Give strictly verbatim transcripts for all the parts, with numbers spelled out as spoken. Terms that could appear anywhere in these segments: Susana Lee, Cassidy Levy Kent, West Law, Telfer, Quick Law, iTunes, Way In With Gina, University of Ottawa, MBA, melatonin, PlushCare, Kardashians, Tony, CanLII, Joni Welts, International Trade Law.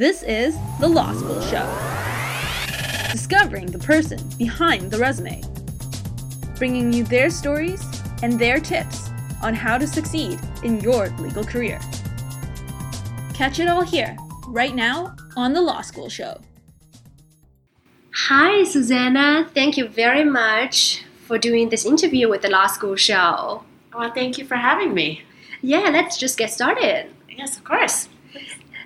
This is The Law School Show. Discovering the person behind the resume. Bringing you their stories and their tips on how to succeed in your legal career. Catch it all here, right now, on The Law School Show. Hi, Susana. Thank you very much for doing this interview with The Law School Show. Well, thank you for having me. Yeah, let's just get started. Yes, of course.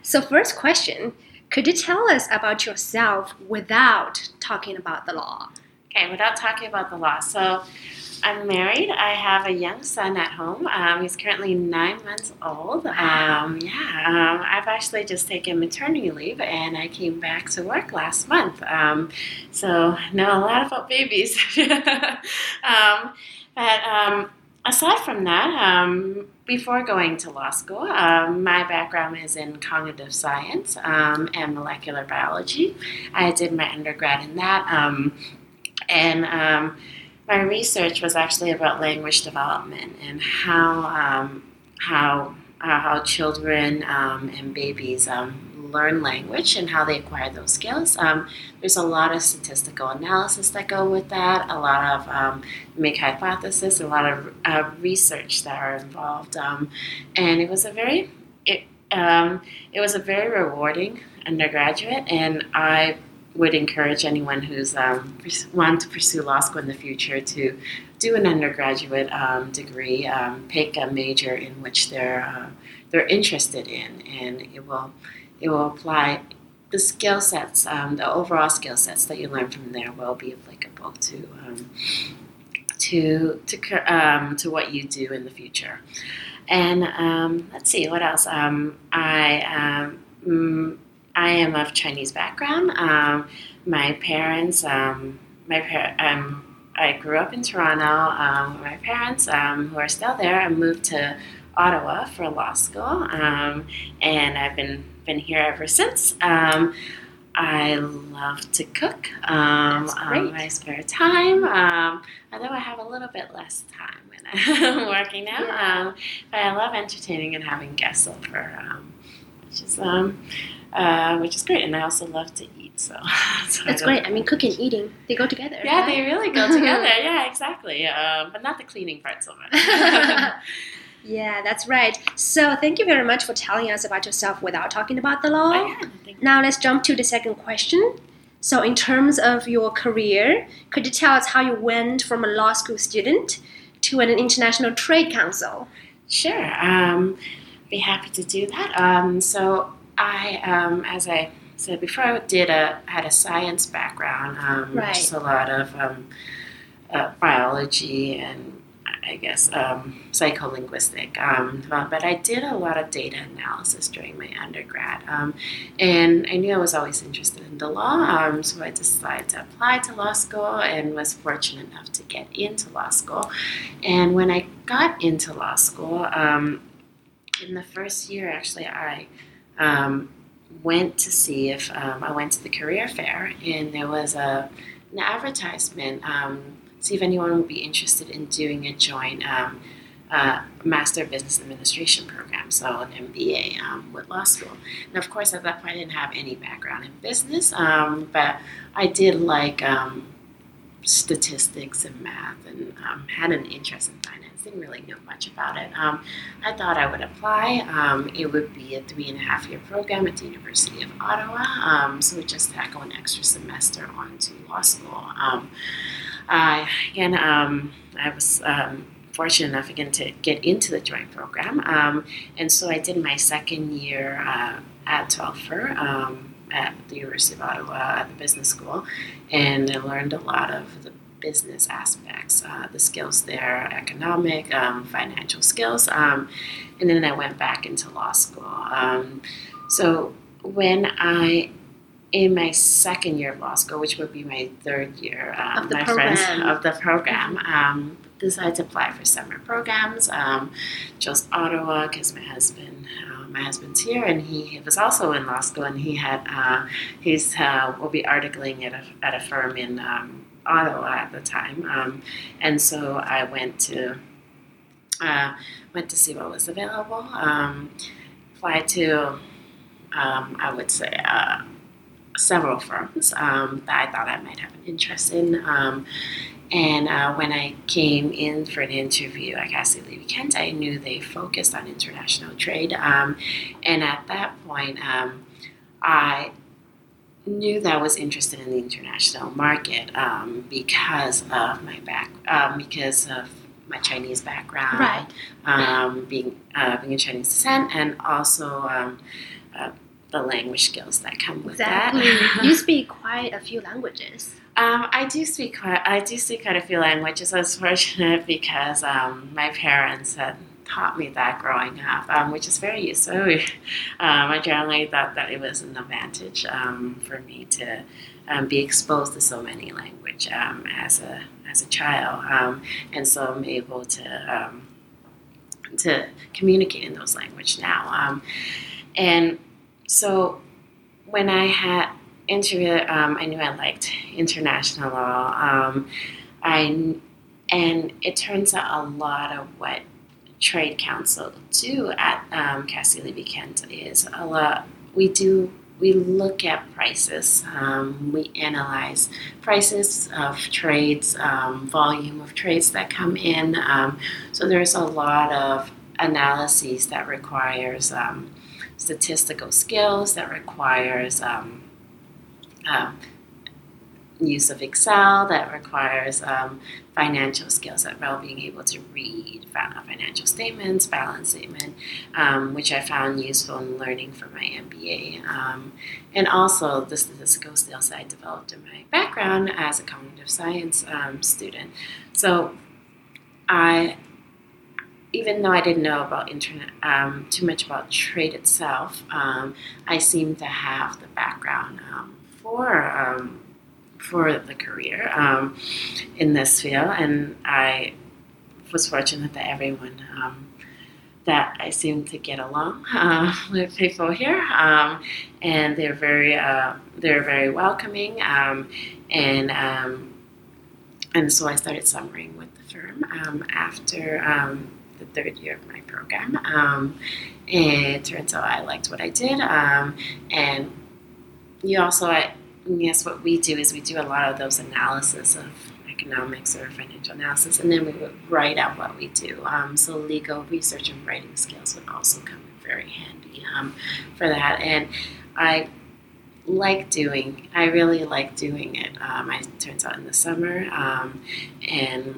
So first question, could you tell us about yourself without talking about the law? Okay, without talking about the law. So I'm married. I have a young son at home. Um, he's currently nine months old. Wow. Um, yeah, um, I've actually just taken maternity leave, and I came back to work last month. Um, so know a lot about babies. um, but um, aside from that, um, before going to law school, um, my background is in cognitive science um, and molecular biology. I did my undergrad in that, um, and um, my research was actually about language development and how um, how uh, how children um, and babies um, learn language and how they acquire those skills. Um, there's a lot of statistical analysis that go with that. A lot of um, make hypotheses, a lot of uh, research that are involved, um, and it was a very it um, it was a very rewarding undergraduate, and I would encourage anyone who's um, wanting to pursue law school in the future to do an undergraduate um, degree, um, pick a major in which they're uh, they're interested in, and it will it will apply the skill sets, um, the overall skill sets that you learn from there will be applicable to um, to to um, to what you do in the future. And um, let's see what else. Um, I. Um, I am of Chinese background. Um, my parents, um, my par- um, I grew up in Toronto um, with my parents, um, who are still there. I moved to Ottawa for law school, um, and I've been been here ever since. Um, I love to cook um, on my spare time, um, although I have a little bit less time when I'm working now. Yeah. Um, but I love entertaining and having guests over, um, which is. Um, Uh, which is great, and I also love to eat, so... so That's I great. I mean, cooking and eating, they go together. Yeah, right? They really go together. Yeah, exactly. Uh, but not the cleaning parts of it. Yeah, that's right. So thank you very much for telling us about yourself without talking about the law. Oh, yeah. Now let's jump to the second question. So in terms of your career, could you tell us how you went from a law school student to an international trade counsel? Sure. Um, be happy to do that. Um, so... I, um, as I said before, I did a had a science background, um, right. Just a lot of um, uh, biology and I guess um, psycholinguistic. Um, but I did a lot of data analysis during my undergrad, um, and I knew I was always interested in the law, um, so I decided to apply to law school and was fortunate enough to get into law school. And when I got into law school, um, in the first year, actually, I Um, went to see if um, I went to the career fair, and there was a an advertisement. Um, see if anyone would be interested in doing a joint um, uh, Master of Business Administration program, so an M B A um, with law school. And of course, at that point, I didn't have any background in business, um, but I did like um, statistics and math, and um, had an interest in finance. Didn't really know much about it. Um, I thought I would apply. Um, it would be a three and a half year program at the University of Ottawa. Um, so we just tackle an extra semester onto law school. Um, uh, again, um, I was um, fortunate enough again to get into the joint program, um, and so I did my second year uh, at Telfer um, at the University of Ottawa at the business school, and I learned a lot of the business aspects, uh, the skills there, economic, um, financial skills, um, and then I went back into law school. Um, so when I, in my second year of law school, which would be my third year, um, of the my program. friends of the program, um, decided to apply for summer programs, um, chose Ottawa because my husband, uh, my husband's here, and he, he was also in law school, and he had, uh, he's uh, will be articling at a, at a firm in um, Ottawa at the time, um, and so I went to uh, went to see what was available. Um, applied to um, I would say, uh, several firms um, that I thought I might have an interest in. Um, and uh, when I came in for an interview at Cassidy Levy Kent, I knew they focused on international trade. Um, and at that point, um, I knew that I was interested in the international market um, because of my back, um, because of my Chinese background, right. um, being uh, being of Chinese descent, and also um, uh, the language skills that come with exactly. that. You speak quite a few languages. Um, I do speak quite. I do speak quite a few languages. I was fortunate because um, my parents had taught me that growing up, um, which is very useful. Um, I generally thought that it was an advantage um, for me to um, be exposed to so many languages um, as a as a child, um, and so I'm able to um, to communicate in those languages now. Um, and so when I had interviewed, um, I knew I liked international law, um, I and it turns out a lot of what Trade Council do at um, Cassidy Levy Kent is a lot. We do we look at prices. Um, we analyze prices of trades, um, volume of trades that come in. Um, so there's a lot of analyses that requires um, statistical skills. That requires um, uh, use of Excel. That requires um, financial skills about being able to read financial statements, balance statement, um, which I found useful in learning for my M B A, um, and also the statistical skills that I developed in my background as a cognitive science um, student. So I, even though I didn't know about internet um, too much about trade itself, um, I seemed to have the background um, for. Um, for the career um, in this field, and I was fortunate that everyone um, that I seemed to get along uh, with people here, um, and they're very uh, they're very welcoming, um, and um, and so I started summering with the firm um, after um, the third year of my program, um, and it turns out I liked what I did, um, and you also I. Yes, what we do is we do a lot of those analysis of economics or financial analysis, and then we would write out what we do. Um, so legal research and writing skills would also come in very handy um, for that. And I like doing, I really like doing it. Um, I, it turns out in the summer, um, and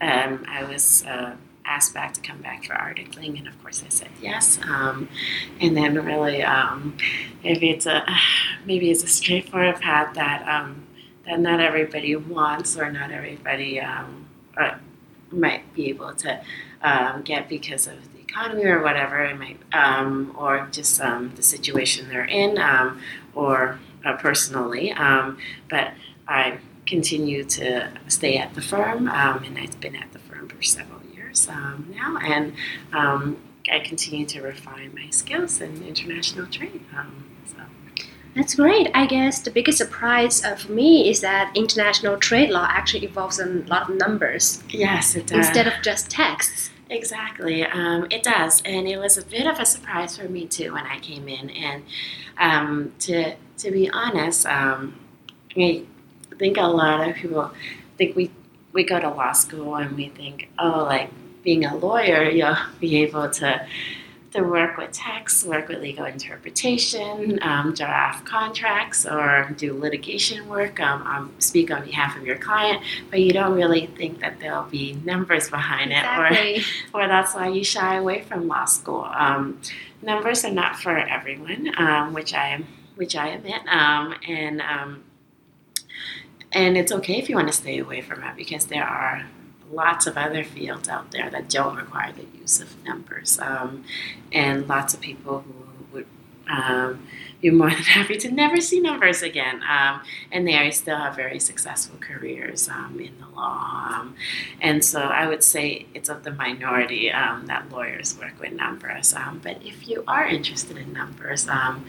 um, I was uh, asked back to come back for articling, and of course I said yes. Um, and then really, um, maybe it's a maybe it's a straightforward path that um, that not everybody wants, or not everybody um, or might be able to um, get because of the economy or whatever it might, um, or just um, the situation they're in, um, or uh, personally. Um, but I continue to stay at the firm, um, and I've been at the firm for several years. Um, now, and um, I continue to refine my skills in international trade. Um, so. That's great. I guess the biggest surprise for me is that international trade law actually involves a lot of numbers. Yes, it does. Instead of just texts. Exactly. Um, it does. And it was a bit of a surprise for me, too, when I came in. And um, to, to be honest, um, I think a lot of people think we We go to law school and we think, oh, like being a lawyer, you'll be able to to work with text, work with legal interpretation, um, draft contracts, or do litigation work, um, um, speak on behalf of your client. But you don't really think that there'll be numbers behind exactly. it, or or that's why you shy away from law school. Um, numbers are not for everyone, um, which I which I admit, um, and. Um, And it's okay if you want to stay away from it, because there are lots of other fields out there that don't require the use of numbers. Um, and lots of people who would um, be more than happy to never see numbers again. Um, and they still have very successful careers um, in the law. Um, and so I would say it's of the minority um, that lawyers work with numbers. Um, but if you are interested in numbers, um,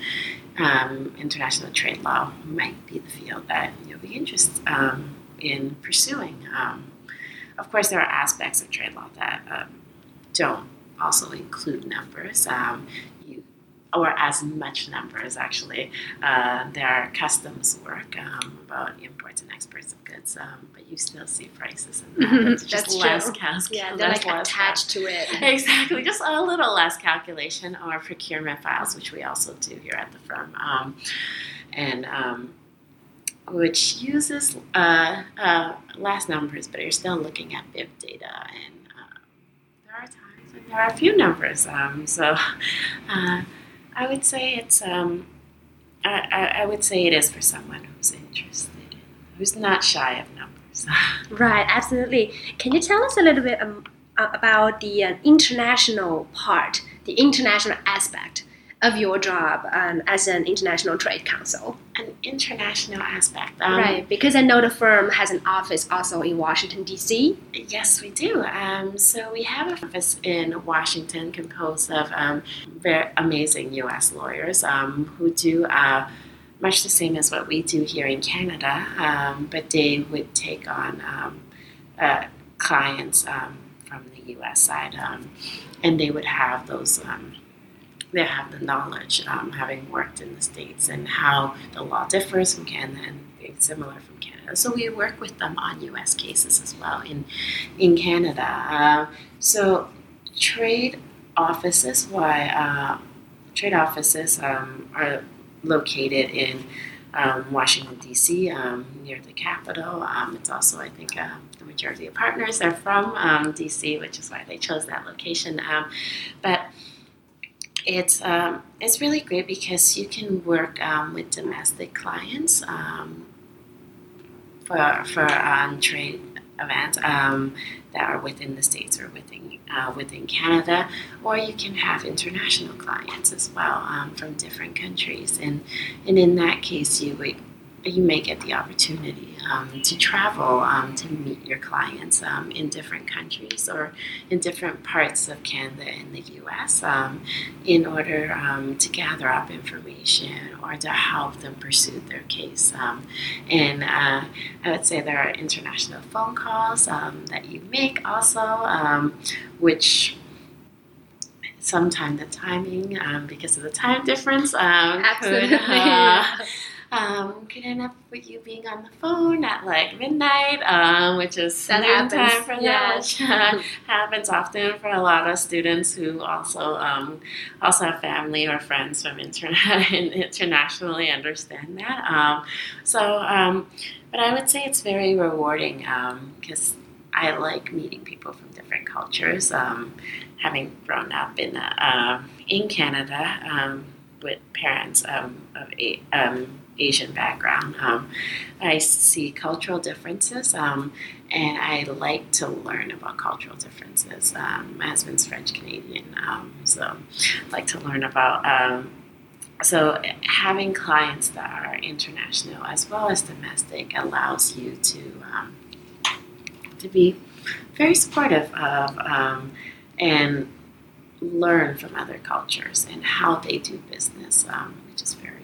Um, international trade law might be the field that you'll be interested um, in pursuing. Um, of course, there are aspects of trade law that um, don't also include numbers. Um, you or as much numbers, actually. Uh, there are customs work um, about imports and exports of goods, um, but you still see prices in that. Mm-hmm. It's just That's less calculation. Yeah, they're like attached cal- to it. Exactly, just a little less calculation or procurement files, which we also do here at the firm, um, and um, which uses uh, uh, less numbers, but you're still looking at B I B data, and uh, there are times when there are a few numbers. Um, so. Uh, I would say it's. Um, I, I, I would say it is for someone who's interested, in, who's not shy of numbers. Right, absolutely. Can you tell us a little bit um, about the uh, international part, the international aspect of your job um, as an international trade counsel? An international aspect, um, right? Because I know the firm has an office also in Washington D C. Yes, we do. Um, so we have an office in Washington composed of um, very amazing U S lawyers um, who do uh, much the same as what we do here in Canada, um, but they would take on um, uh, clients um, from the U S side, um, and they would have those. Um, They have the knowledge, um, having worked in the States, and how the law differs from Canada and it's similar from Canada. So we work with them on U S cases as well in in Canada. Uh, so trade offices, why uh, trade offices um, are located in um, Washington D C um, near the Capitol. Um, it's also, I think, uh, the majority of partners are from um, D C, which is why they chose that location. Um, but It's um, it's really great because you can work um, with domestic clients um, for for um, trade events um, that are within the States or within uh, within Canada, or you can have international clients as well um, from different countries, and and in that case you would. You may get the opportunity um, to travel um, to meet your clients um, in different countries or in different parts of Canada and the U S um, in order um, to gather up information or to help them pursue their case. Um, and uh, I would say there are international phone calls um, that you make also, um, which sometimes the timing, um, because of the time difference, um, Absolutely. could... Uh, Um, could end up with you being on the phone at like midnight, um, which is noon time for lunch. Yeah. Happens often for a lot of students who also um, also have family or friends from interna- internationally understand that. Um, so, um, but I would say it's very rewarding because um, I like meeting people from different cultures. Um, having grown up in uh, in Canada um, with parents um, of eight. Um, Asian background. Um, I see cultural differences, um, and I like to learn about cultural differences. Um, my husband's French-Canadian, um, so I like to learn about... Um, so having clients that are international as well as domestic allows you to um, to be very supportive of um, and learn from other cultures and how they do business, um, which is very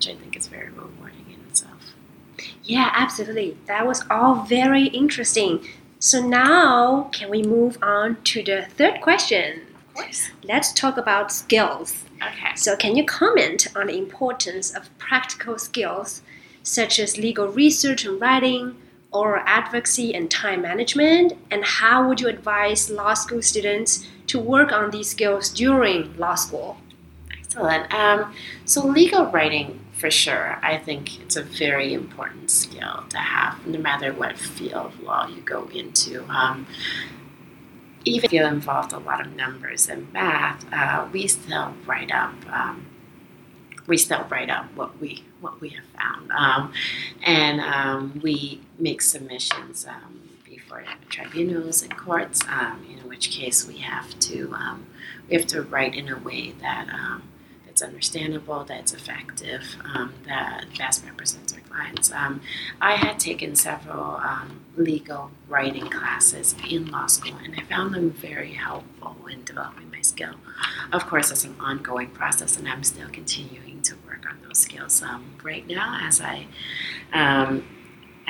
which I think is very rewarding in itself. Yeah, absolutely. That was all very interesting. So now, can we move on to the third question? Of course. Let's talk about skills. Okay. So can you comment on the importance of practical skills, such as legal research and writing, oral advocacy and time management, and how would you advise law school students to work on these skills during law school? Excellent. Um, so legal writing, for sure, I think it's a very important skill to have, no matter what field of law you go into. Um, even if you involved a lot of numbers and math, uh, we still write up. Um, we still write up what we what we have found, um, and um, we make submissions um, before tribunals and courts. Um, in which case, we have to um, we have to write in a way that. Um, understandable, that's effective, um, that best represents our clients. Um, I had taken several um, legal writing classes in law school, and I found them very helpful in developing my skill. Of course, it's an ongoing process, and I'm still continuing to work on those skills um, right now as I um,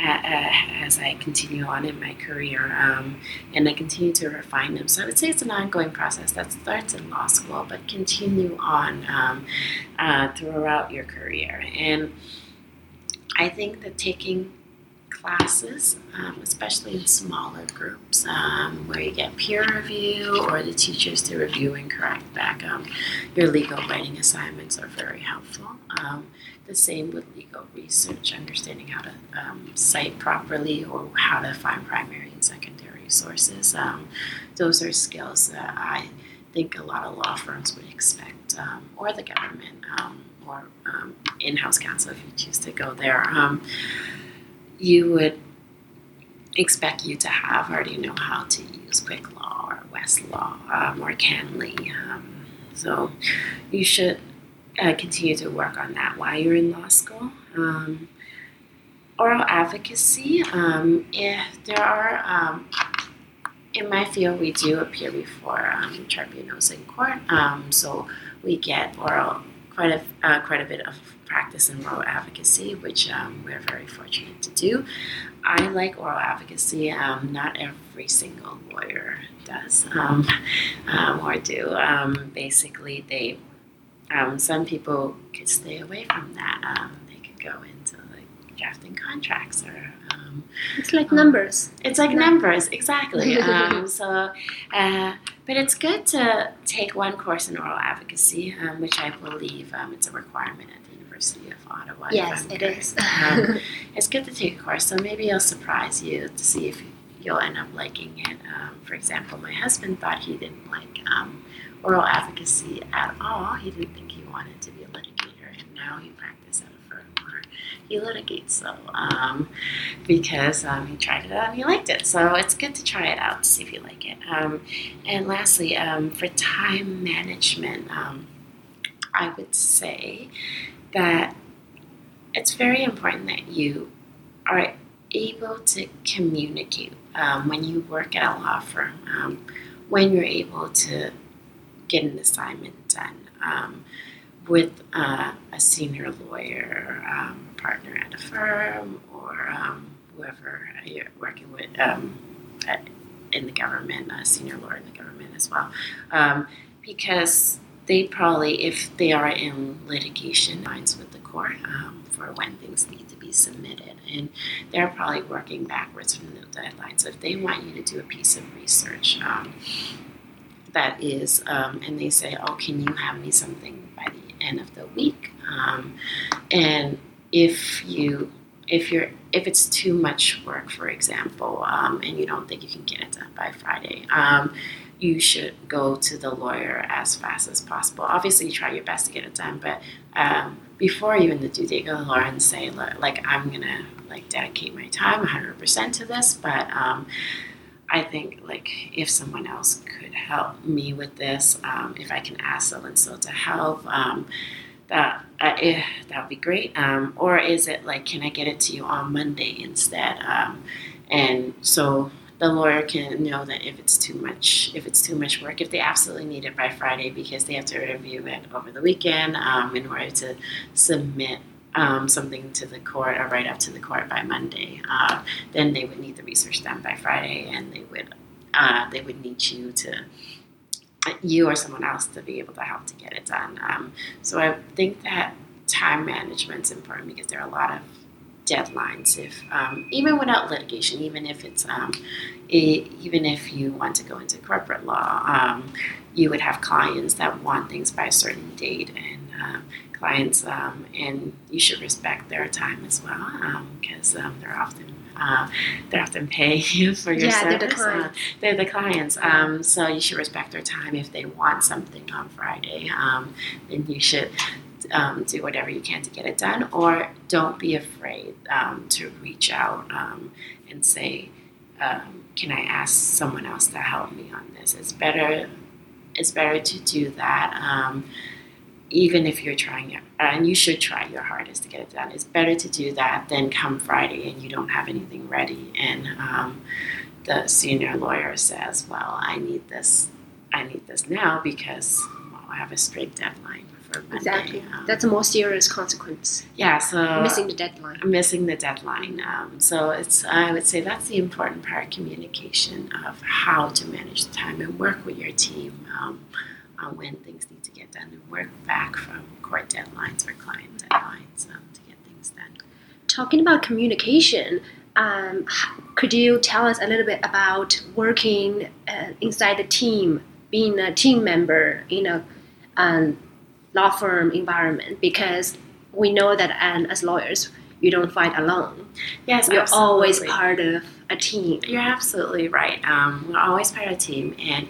as I continue on in my career, um, and I continue to refine them. So I would say it's an ongoing process that starts in law school, but continue on um, uh, throughout your career. And I think that taking classes, um, especially in smaller groups, um, where you get peer review or the teachers to review and correct back um, your legal writing assignments, are very helpful. Um, the same with legal research, understanding how to um, cite properly or how to find primary and secondary sources. Um, those are skills that I think a lot of law firms would expect, um, or the government, um, or um, in-house counsel if you choose to go there. Um, you would expect you to have already know how to use Quick Law or West Law um, or CanLII. Um, so you should Uh, continue to work on that while you're in law school. Um, oral advocacy, um, if there are, um, in my field we do appear before um, tribunals in court, um, so we get oral, quite a, uh, quite a bit of practice in oral advocacy, which um, we're very fortunate to do. I like oral advocacy. Um, not every single lawyer does um, um, or do. Um, basically, they Um, some people could stay away from that. Um, they could go into like drafting contracts or um, it's like um, numbers. It's like numbers, exactly. um, so, uh, but it's good to take one course in oral advocacy, um, which I believe um, it's a requirement at the University of Ottawa. Yes, it is. um, it's good to take a course. So maybe it'll surprise you to see if you'll end up liking it. Um, for example, my husband thought he didn't like Um, oral advocacy at all. He didn't think he wanted to be a litigator, and now he practices at a firm where he litigates. So, um, because um, he tried it out and he liked it. So it's good to try it out to see if you like it. Um, and lastly, um, for time management, um, I would say that it's very important that you are able to communicate um, when you work at a law firm, um, when you're able to get an assignment done um, with uh, a senior lawyer, um, partner at a firm, or um, whoever you're working with um, at, in the government, a senior lawyer in the government as well. Um, because they probably, if they are in litigation, lines with the court um, for when things need to be submitted. And they're probably working backwards from the deadline. So if they want you to do a piece of research, um, that is, um, and they say, oh, can you have me something by the end of the week? Um, and if you, if you're, if it's too much work, for example, um, and you don't think you can get it done by Friday, um, you should go to the lawyer as fast as possible. Obviously, you try your best to get it done, but um, before even the due date, go to the lawyer and say, like, I'm gonna like dedicate my time one hundred percent to this, but um, I think, like, if someone else could help me with this, um, if I can ask so and so to help, um, that uh, eh, that would be great. Um, or is it like, can I get it to you on Monday instead? Um, and so the lawyer can know that if it's too much, if it's too much work, if they absolutely need it by Friday because they have to review it over the weekend um, in order to submit Um, something to the court or write up to the court by Monday, uh, then they would need the research done by Friday, and they would uh, they would need you to you or someone else to be able to help to get it done. Um, so I think that time management is important because there are a lot of deadlines. If um, even without litigation, even if it's um, it, even if you want to go into corporate law, um, you would have clients that want things by a certain date and. Uh, clients, um, and you should respect their time as well, because um, um, they're often uh, they're often paying you for your yeah, service. They're the clients. Uh, they're the clients. Um, so you should respect their time. If they want something on Friday, um, then you should um, do whatever you can to get it done, or don't be afraid um, to reach out um, and say, um, can I ask someone else to help me on this? It's better, it's better to do that. Um, Even if you're trying it, and you should try your hardest to get it done. It's better to do that than come Friday and you don't have anything ready. And um, the senior lawyer says, well, I need this, I need this now because well, I have a strict deadline for Monday. Exactly. Um, That's a more serious consequence. Yeah, so... Missing the deadline. Missing the deadline. Um, so it's I would say that's the important part, communication of how to manage the time and work with your team um, on when things need to get done and work back from court deadlines or client deadlines um, to get things done. Talking about communication, um, could you tell us a little bit about working uh, inside the team, being a team member in a um, law firm environment? Because we know that um, as lawyers, you don't fight alone. Yes, You're absolutely. always part of a team. You're absolutely right. Um, we're always part of a team. And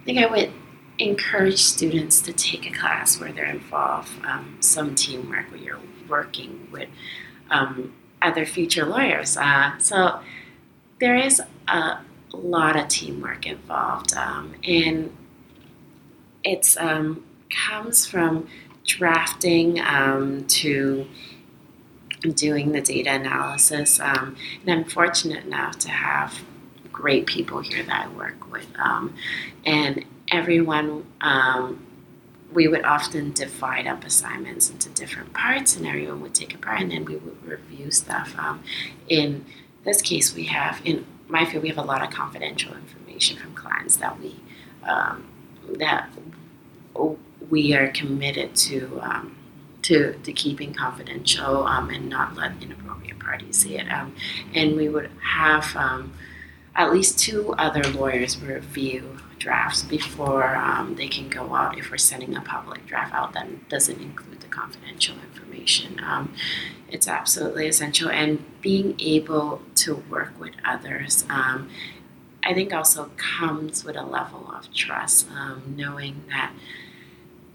I think I would encourage students to take a class where they're involved um, some teamwork, where you're working with um, other future lawyers. Uh, so there is a lot of teamwork involved, um, and it um, comes from drafting um, to doing the data analysis. Um, and I'm fortunate enough to have great people here that I work with, um, and everyone. Um, we would often divide up assignments into different parts, and everyone would take a part, and then we would review stuff. Um, in this case, we have, in my field, we have a lot of confidential information from clients that we um, that we are committed to um, to, to keeping confidential um, and not let inappropriate parties see it. Um, and we would have um, at least two other lawyers review drafts before um, they can go out. If we're sending a public draft out that doesn't include the confidential information, um, it's absolutely essential. And being able to work with others, um, I think also comes with a level of trust, um, knowing that,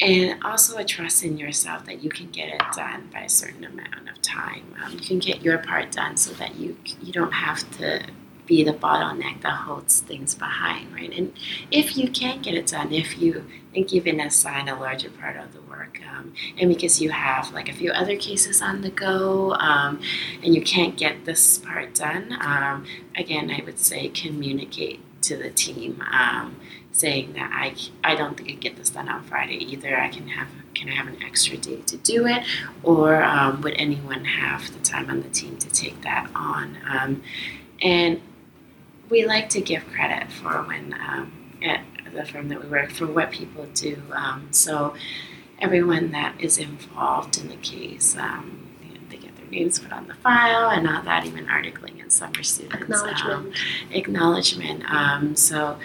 and also a trust in yourself that you can get it done by a certain amount of time. Um, you can get your part done so that you you don't have to be the bottleneck that holds things behind, right? And if you can get it done, if you think you've been assigned a larger part of the work, um, and because you have like a few other cases on the go, um, and you can't get this part done, um, again, I would say communicate to the team, um, saying that I, I don't think I can get this done on Friday either. I can have can I have an extra day to do it, or um, would anyone have the time on the team to take that on? Um, and we like to give credit for when um, at the firm that we work for what people do. Um, so everyone that is involved in the case, um, you know, they get their names put on the file and all that, even articling and summer students. Acknowledgement. Um, acknowledgement. Um, so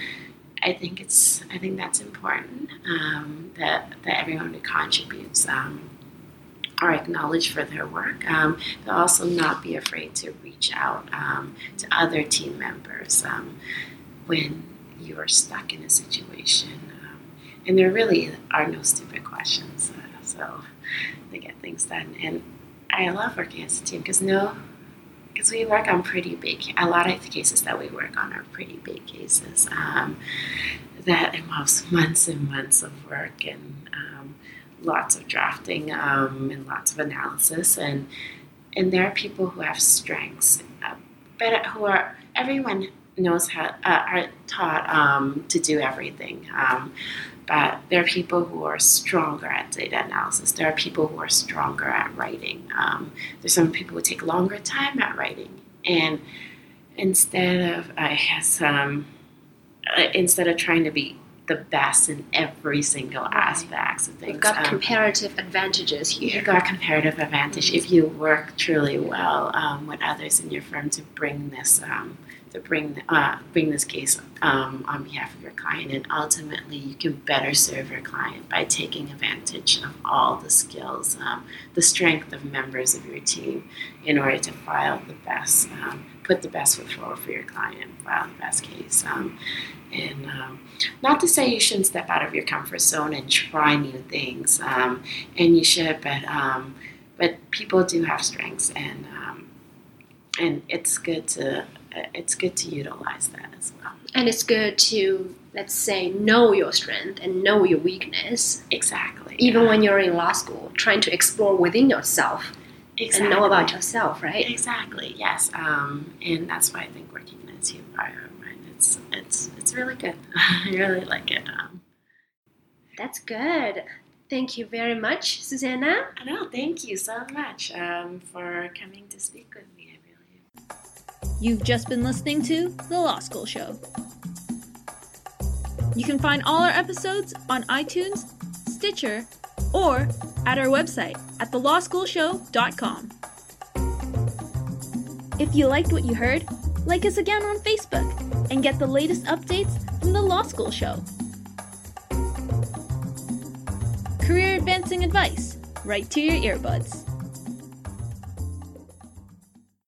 I think it's I think that's important um, that that everyone who contributes um, are acknowledged for their work, um, but also not be afraid to reach out um, to other team members um, when you are stuck in a situation. Um, and there really are no stupid questions, uh, so they get things done. And I love working as a team because no, because we work on pretty big, a lot of the cases that we work on are pretty big cases um, that involves months and months of work and um, lots of drafting um, and lots of analysis, and and there are people who have strengths, uh, but who are everyone knows how uh, are taught um, to do everything. Um, but there are people who are stronger at data analysis. There are people who are stronger at writing. Um, there's some people who take longer time at writing, and instead of I guess um, instead of trying to be the best in every single aspect of things. You've got um, comparative advantages here. You've got comparative advantage mm-hmm. if you work truly well um, with others in your firm to bring this um, to bring uh, bring this case um, on behalf of your client, and ultimately you can better serve your client by taking advantage of all the skills, um, the strength of members of your team, in order to file the best, um, put the best foot forward for your client, file the best case. Um, And um, not to say you shouldn't step out of your comfort zone and try new things, um, and you should. But um, but people do have strengths, and um, and it's good to it's good to utilize that as well. And it's good to, let's say, know your strength and know your weakness. Exactly. Even yeah. when you're in law school, trying to explore within yourself exactly. and know about yourself, right? Exactly. Yes. Um, and that's why I think working in a team environment. It's, it's it's really good. I really like it. Um, That's good. Thank you very much, Susana. No, thank you so much um, for coming to speak with me. I really am. You've just been listening to The Law School Show. You can find all our episodes on iTunes, Stitcher, or at our website at the law school show dot com. If you liked what you heard, like us again on Facebook and get the latest updates from The Law School Show. Career advancing advice, right to your earbuds.